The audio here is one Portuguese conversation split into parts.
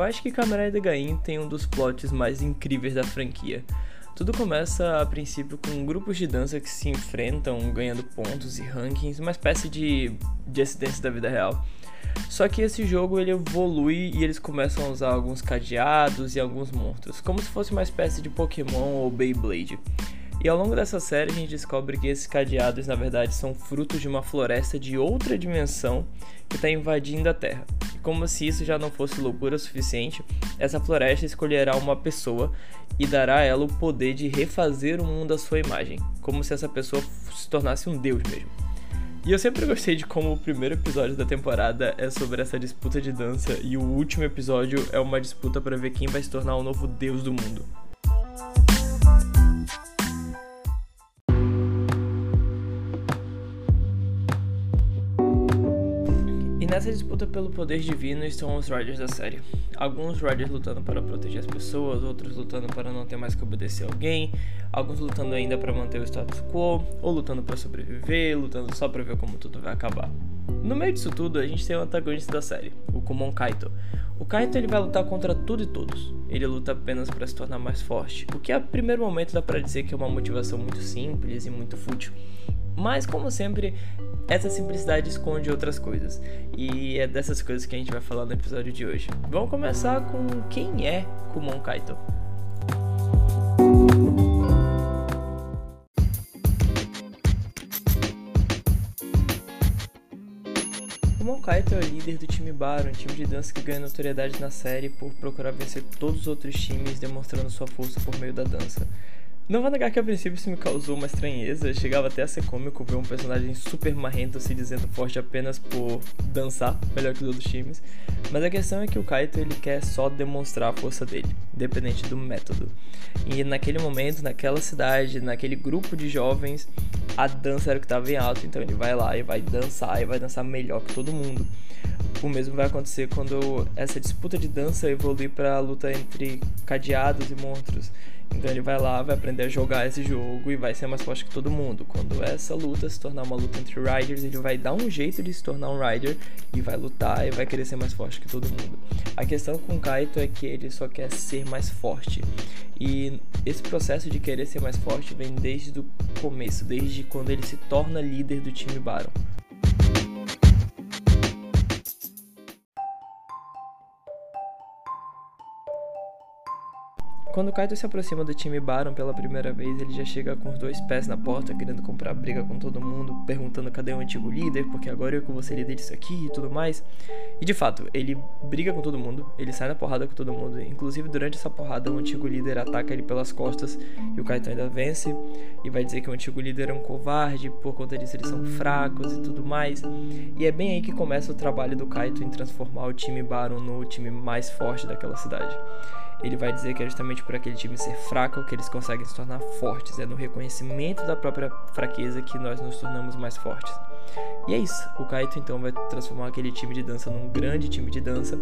Eu acho que Kamen Rider Gaim tem um dos plots mais incríveis da franquia. Tudo começa a princípio com grupos de dança que se enfrentam, ganhando pontos e rankings, uma espécie de acidentes da vida real. Só que esse jogo ele evolui e eles começam a usar alguns cadeados e alguns monstros, como se fosse uma espécie de Pokémon ou Beyblade. E ao longo dessa série a gente descobre que esses cadeados na verdade são frutos de uma floresta de outra dimensão que está invadindo a Terra. E como se isso já não fosse loucura suficiente, essa floresta escolherá uma pessoa e dará a ela o poder de refazer o mundo à sua imagem, como se essa pessoa se tornasse um deus mesmo. E eu sempre gostei de como o primeiro episódio da temporada é sobre essa disputa de dança e o último episódio é uma disputa para ver quem vai se tornar o novo deus do mundo. Nessa disputa pelo poder divino estão os Riders da série. Alguns Riders lutando para proteger as pessoas, outros lutando para não ter mais que obedecer alguém, alguns lutando ainda para manter o status quo, ou lutando para sobreviver, lutando só para ver como tudo vai acabar. No meio disso tudo, a gente tem o antagonista da série, o Kumon Kaito. O Kaito ele vai lutar contra tudo e todos. Ele luta apenas para se tornar mais forte, o que a primeiro momento dá para dizer que é uma motivação muito simples e muito fútil. Mas, como sempre, essa simplicidade esconde outras coisas, e é dessas coisas que a gente vai falar no episódio de hoje. Vamos começar com quem é Kumon Kaito. Kumon Kaito é o líder do time Baron, um time de dança que ganha notoriedade na série por procurar vencer todos os outros times, demonstrando sua força por meio da dança. Não vou negar que a princípio isso me causou uma estranheza, eu chegava até a ser cômico ver um personagem super marrento se dizendo forte apenas por dançar melhor que os outros times, mas a questão é que o Kaito ele quer só demonstrar a força dele, independente do método. E naquele momento, naquela cidade, naquele grupo de jovens, a dança era o que estava em alta, então ele vai lá e vai dançar melhor que todo mundo. O mesmo vai acontecer quando essa disputa de dança evolui para a luta entre cadeados e monstros. Então ele vai lá, vai aprender a jogar esse jogo e vai ser mais forte que todo mundo. Quando essa luta se tornar uma luta entre Riders, ele vai dar um jeito de se tornar um Rider e vai lutar e vai querer ser mais forte que todo mundo. A questão com o Kaito é que ele só quer ser mais forte. E esse processo de querer ser mais forte vem desde o começo, desde quando ele se torna líder do time Baron. Quando o Kaito se aproxima do time Baron pela primeira vez, ele já chega com os dois pés na porta, querendo comprar briga com todo mundo, perguntando cadê o antigo líder, porque agora eu que vou ser líder disso aqui e tudo mais. E de fato, ele briga com todo mundo, ele sai na porrada com todo mundo, inclusive durante essa porrada o antigo líder ataca ele pelas costas e o Kaito ainda vence e vai dizer que o antigo líder é um covarde, por conta disso eles são fracos e tudo mais. E é bem aí que começa o trabalho do Kaito em transformar o time Baron no time mais forte daquela cidade. Ele vai dizer que é justamente por aquele time ser fraco que eles conseguem se tornar fortes. É no reconhecimento da própria fraqueza que nós nos tornamos mais fortes. E é isso. O Kaito então vai transformar aquele time de dança num grande time de dança.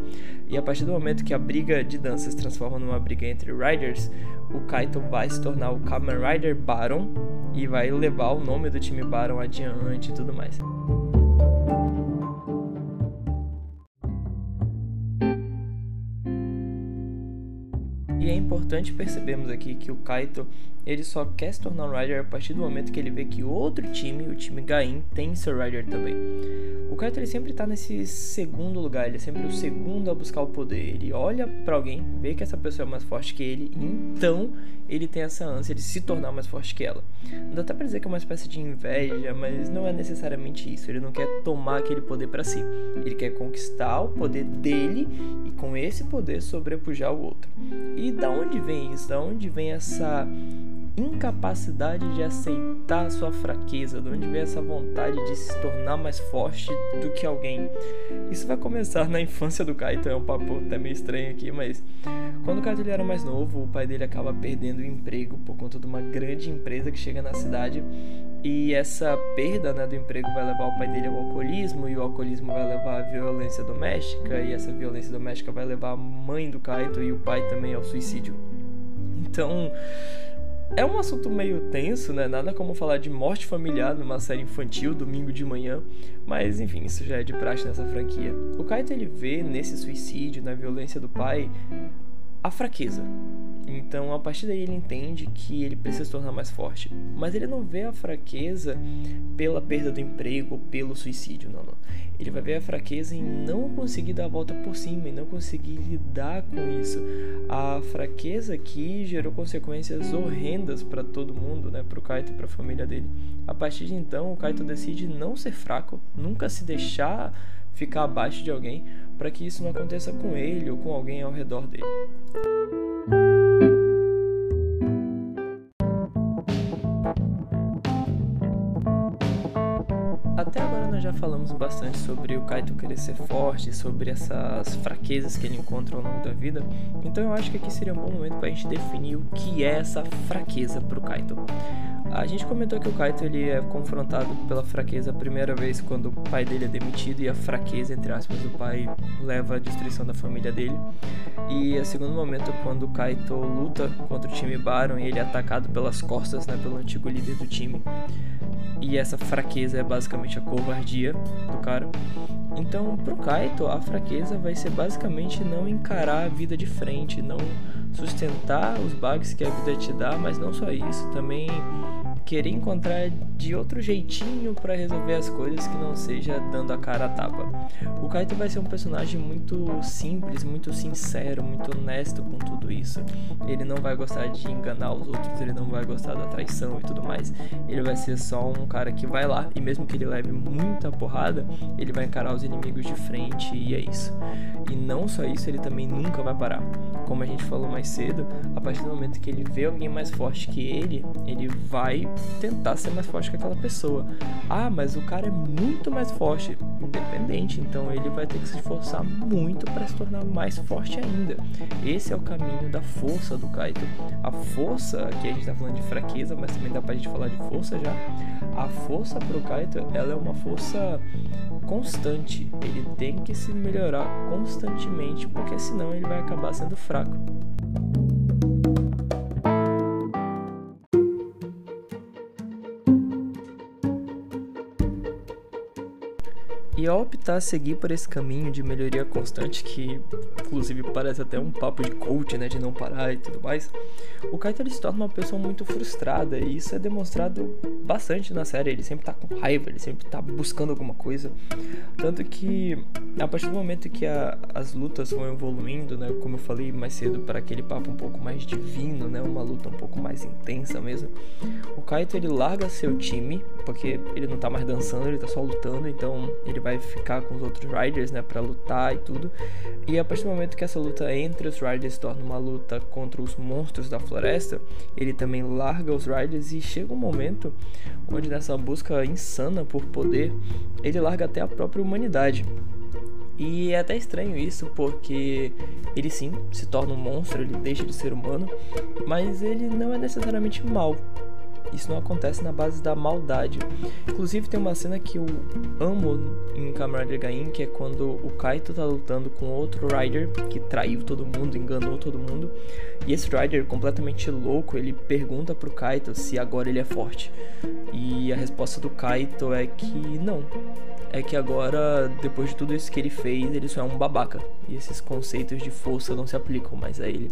E a partir do momento que a briga de dança se transforma numa briga entre Riders, o Kaito vai se tornar o Kamen Rider Baron e vai levar o nome do time Baron adiante e tudo mais. E é importante percebermos aqui que o Kaito ele só quer se tornar um Rider a partir do momento que ele vê que outro time, o time Gaim, tem seu Rider também. O Kaito ele sempre tá nesse segundo lugar, ele é sempre o segundo a buscar o poder. Ele olha pra alguém, vê que essa pessoa é mais forte que ele, então ele tem essa ânsia de se tornar mais forte que ela. Não dá até pra dizer que é uma espécie de inveja, mas não é necessariamente isso. Ele não quer tomar aquele poder pra si, ele quer conquistar o poder dele e com esse poder sobrepujar o outro. E da onde vem isso? Da onde vem essa incapacidade de aceitar a sua fraqueza, de onde vem essa vontade de se tornar mais forte do que alguém? Isso vai começar na infância do Kaito, é um papo até meio estranho aqui, mas quando o Kaito ele era mais novo, o pai dele acaba perdendo o emprego por conta de uma grande empresa que chega na cidade, e essa perda do emprego vai levar o pai dele ao alcoolismo, e o alcoolismo vai levar à violência doméstica, e essa violência doméstica vai levar a mãe do Kaito e o pai também ao suicídio. Então É um assunto meio tenso, né? Nada como falar de morte familiar numa série infantil, domingo de manhã, mas enfim, isso já é de praxe nessa franquia. O Kaito, ele vê nesse suicídio, na violência do pai, a fraqueza. Então, a partir daí ele entende que ele precisa se tornar mais forte. Mas ele não vê a fraqueza pela perda do emprego ou pelo suicídio, não. Ele vai ver a fraqueza em não conseguir dar a volta por cima, em não conseguir lidar com isso. A fraqueza que gerou consequências horrendas para todo mundo, né? Para o Kaito e para a família dele. A partir de então, o Kaito decide não ser fraco, nunca se deixar ficar abaixo de alguém, para que isso não aconteça com ele ou com alguém ao redor dele. Até agora nós já falamos bastante sobre o Kaito querer ser forte, sobre essas fraquezas que ele encontra ao longo da vida, então eu acho que aqui seria um bom momento para a gente definir o que é essa fraqueza para o Kaito. A gente comentou que o Kaito, ele é confrontado pela fraqueza a primeira vez quando o pai dele é demitido, e a fraqueza, entre aspas, do pai leva à destruição da família dele. E o segundo momento é quando o Kaito luta contra o time Baron e ele é atacado pelas costas, né, pelo antigo líder do time. E essa fraqueza é basicamente a covardia do cara. Então, pro Kaito, a fraqueza vai ser basicamente não encarar a vida de frente, não sustentar os bugs que a vida te dá, mas não só isso, também querer encontrar de outro jeitinho para resolver as coisas que não seja dando a cara a tapa. O Kaito vai ser um personagem muito simples, muito sincero, muito honesto com tudo isso. Ele não vai gostar de enganar os outros, ele não vai gostar da traição e tudo mais. Ele vai ser só um cara que vai lá, e mesmo que ele leve muita porrada, ele vai encarar os inimigos de frente, e é isso. E não só isso, ele também nunca vai parar. Como a gente falou mais cedo, a partir do momento que ele vê alguém mais forte que ele vai tentar ser mais forte que aquela pessoa. Ah, mas o cara é muito mais forte, independente, então ele vai ter que se esforçar muito para se tornar mais forte ainda. Esse é o caminho da força do Kaito. A força, aqui a gente tá falando de fraqueza, mas também dá pra gente falar de força já. A força pro Kaito, ela é uma força constante. Ele tem que se melhorar constantemente, porque senão ele vai acabar sendo fraco. E ao optar seguir por esse caminho de melhoria constante, que inclusive parece até um papo de coach, né, de não parar e tudo mais, o Kaito, ele se torna uma pessoa muito frustrada, e isso é demonstrado bastante na série. Ele sempre tá com raiva, ele sempre tá buscando alguma coisa, tanto que a partir do momento que as lutas vão evoluindo, né, como eu falei mais cedo, para aquele papo um pouco mais divino, né, uma luta um pouco mais intensa mesmo, o Kaito, ele larga seu time, porque ele não tá mais dançando, ele tá só lutando, então ele vai ficar com os outros Riders, né, pra lutar e tudo. E a partir do momento que essa luta entre os Riders se torna uma luta contra os monstros da floresta, ele também larga os Riders, e chega um momento onde, nessa busca insana por poder, ele larga até a própria humanidade. E é até estranho isso, porque ele sim se torna um monstro, ele deixa de ser humano, mas ele não é necessariamente mau. Isso não acontece na base da maldade. Inclusive, tem uma cena que eu amo em Kamen Rider Gaim, que é quando o Kaito tá lutando com outro Rider que traiu todo mundo, enganou todo mundo, e esse Rider, completamente louco, ele pergunta pro Kaito se agora ele é forte, e a resposta do Kaito é que não, é que agora, depois de tudo isso que ele fez, ele só é um babaca, e esses conceitos de força não se aplicam mais a ele.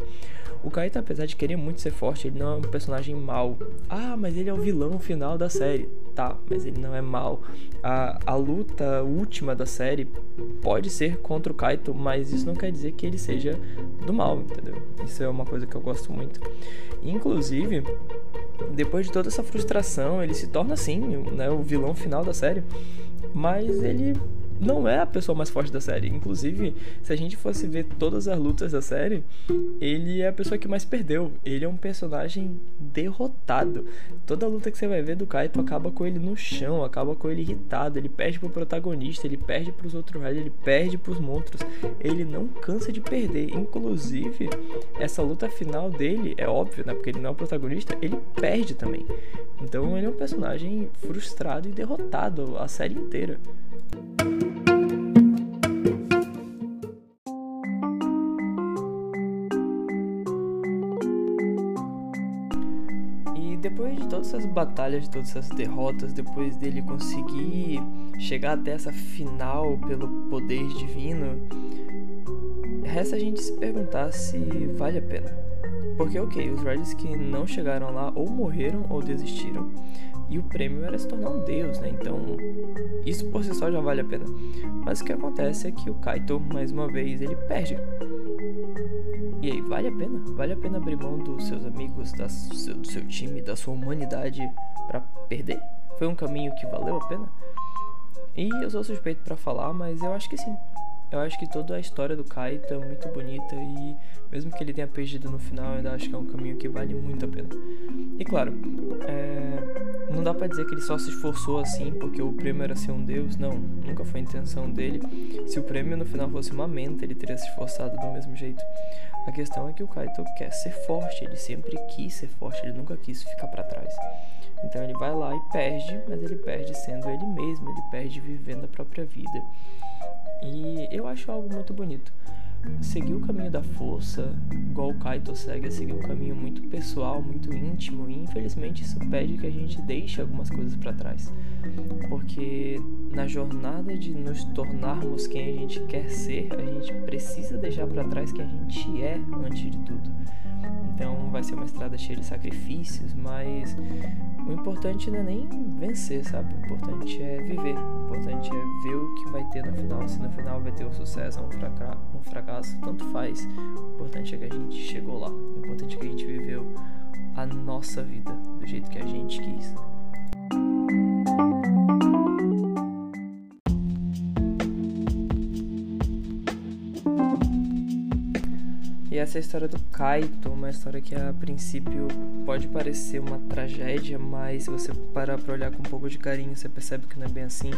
O Kaito, apesar de querer muito ser forte, ele não é um personagem mau. Ah, mas ele é o vilão final da série. Tá, mas ele não é mau. A luta última da série pode ser contra o Kaito, mas isso não quer dizer que ele seja do mal, entendeu? Isso é uma coisa que eu gosto muito. Inclusive, depois de toda essa frustração, ele se torna assim, né, o vilão final da série, mas ele não é a pessoa mais forte da série. Inclusive, se a gente fosse ver todas as lutas da série, ele é a pessoa que mais perdeu. Ele é um personagem derrotado. Toda luta que você vai ver do Kaito acaba com ele no chão, acaba com ele irritado, ele perde pro protagonista, ele perde pros outros Riders, ele perde pros monstros. Ele não cansa de perder. Inclusive, essa luta final dele, é óbvio, né, porque ele não é o protagonista, ele perde também. Então ele é um personagem frustrado e derrotado a série inteira. todas essas batalhas, todas essas derrotas, depois dele conseguir chegar até essa final pelo poder divino, resta a gente se perguntar se vale a pena. Porque, ok, os Riders que não chegaram lá ou morreram ou desistiram, e o prêmio era se tornar um deus, né? Então, isso por si só já vale a pena. Mas o que acontece é que o Kaito, mais uma vez, ele perde. E aí, vale a pena? Vale a pena abrir mão dos seus amigos, do seu time, da sua humanidade pra perder? Foi um caminho que valeu a pena? E eu sou suspeito pra falar, mas eu acho que sim. Eu acho que toda a história do Kaito é muito bonita e mesmo que ele tenha perdido no final, eu ainda acho que é um caminho que vale muito a pena. E claro, não dá pra dizer que ele só se esforçou assim porque o prêmio era ser um deus, não, nunca foi a intenção dele. Se o prêmio no final fosse uma menta, ele teria se esforçado do mesmo jeito. A questão é que o Kaito quer ser forte, ele sempre quis ser forte, ele nunca quis ficar pra trás. Então ele vai lá e perde, mas ele perde sendo ele mesmo, ele perde vivendo a própria vida. E eu acho algo muito bonito. Seguir o caminho da força, igual o Kaito segue, é seguir um caminho muito pessoal, muito íntimo. E infelizmente isso pede que a gente deixe algumas coisas pra trás. Porque na jornada de nos tornarmos quem a gente quer ser, a gente precisa deixar pra trás quem a gente é antes de tudo. Então vai ser uma estrada cheia de sacrifícios, mas o importante não é nem vencer, sabe? O importante é viver, o importante é ver o que vai ter no final. Se no final vai ter um sucesso ou um fracasso, tanto faz. O importante é que a gente chegou lá, o importante é que a gente viveu a nossa vida do jeito que a gente quis. E essa é a história do Kaito, uma história que a princípio pode parecer uma tragédia, mas se você parar pra olhar com um pouco de carinho, você percebe que não é bem assim.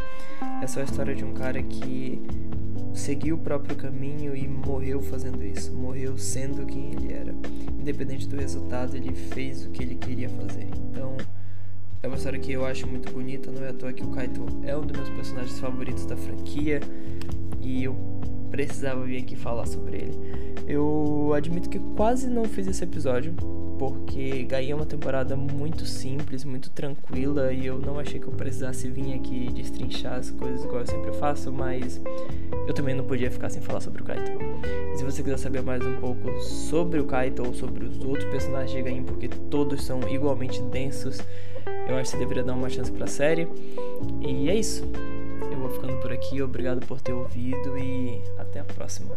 É só a história de um cara que seguiu o próprio caminho e morreu fazendo isso, morreu sendo quem ele era. Independente do resultado, ele fez o que ele queria fazer. Então, é uma história que eu acho muito bonita, não é à toa que o Kaito é um dos meus personagens favoritos da franquia, e eu precisava vir aqui falar sobre ele. Eu admito que quase não fiz esse episódio, porque Gaim é uma temporada muito simples, muito tranquila, e eu não achei que eu precisasse vir aqui destrinchar as coisas igual eu sempre faço, mas eu também não podia ficar sem falar sobre o Kaito. Se você quiser saber mais um pouco sobre o Kaito ou sobre os outros personagens de Gaim, porque todos são igualmente densos, eu acho que você deveria dar uma chance pra série. E é isso. Eu vou ficando por aqui, obrigado por ter ouvido e até a próxima.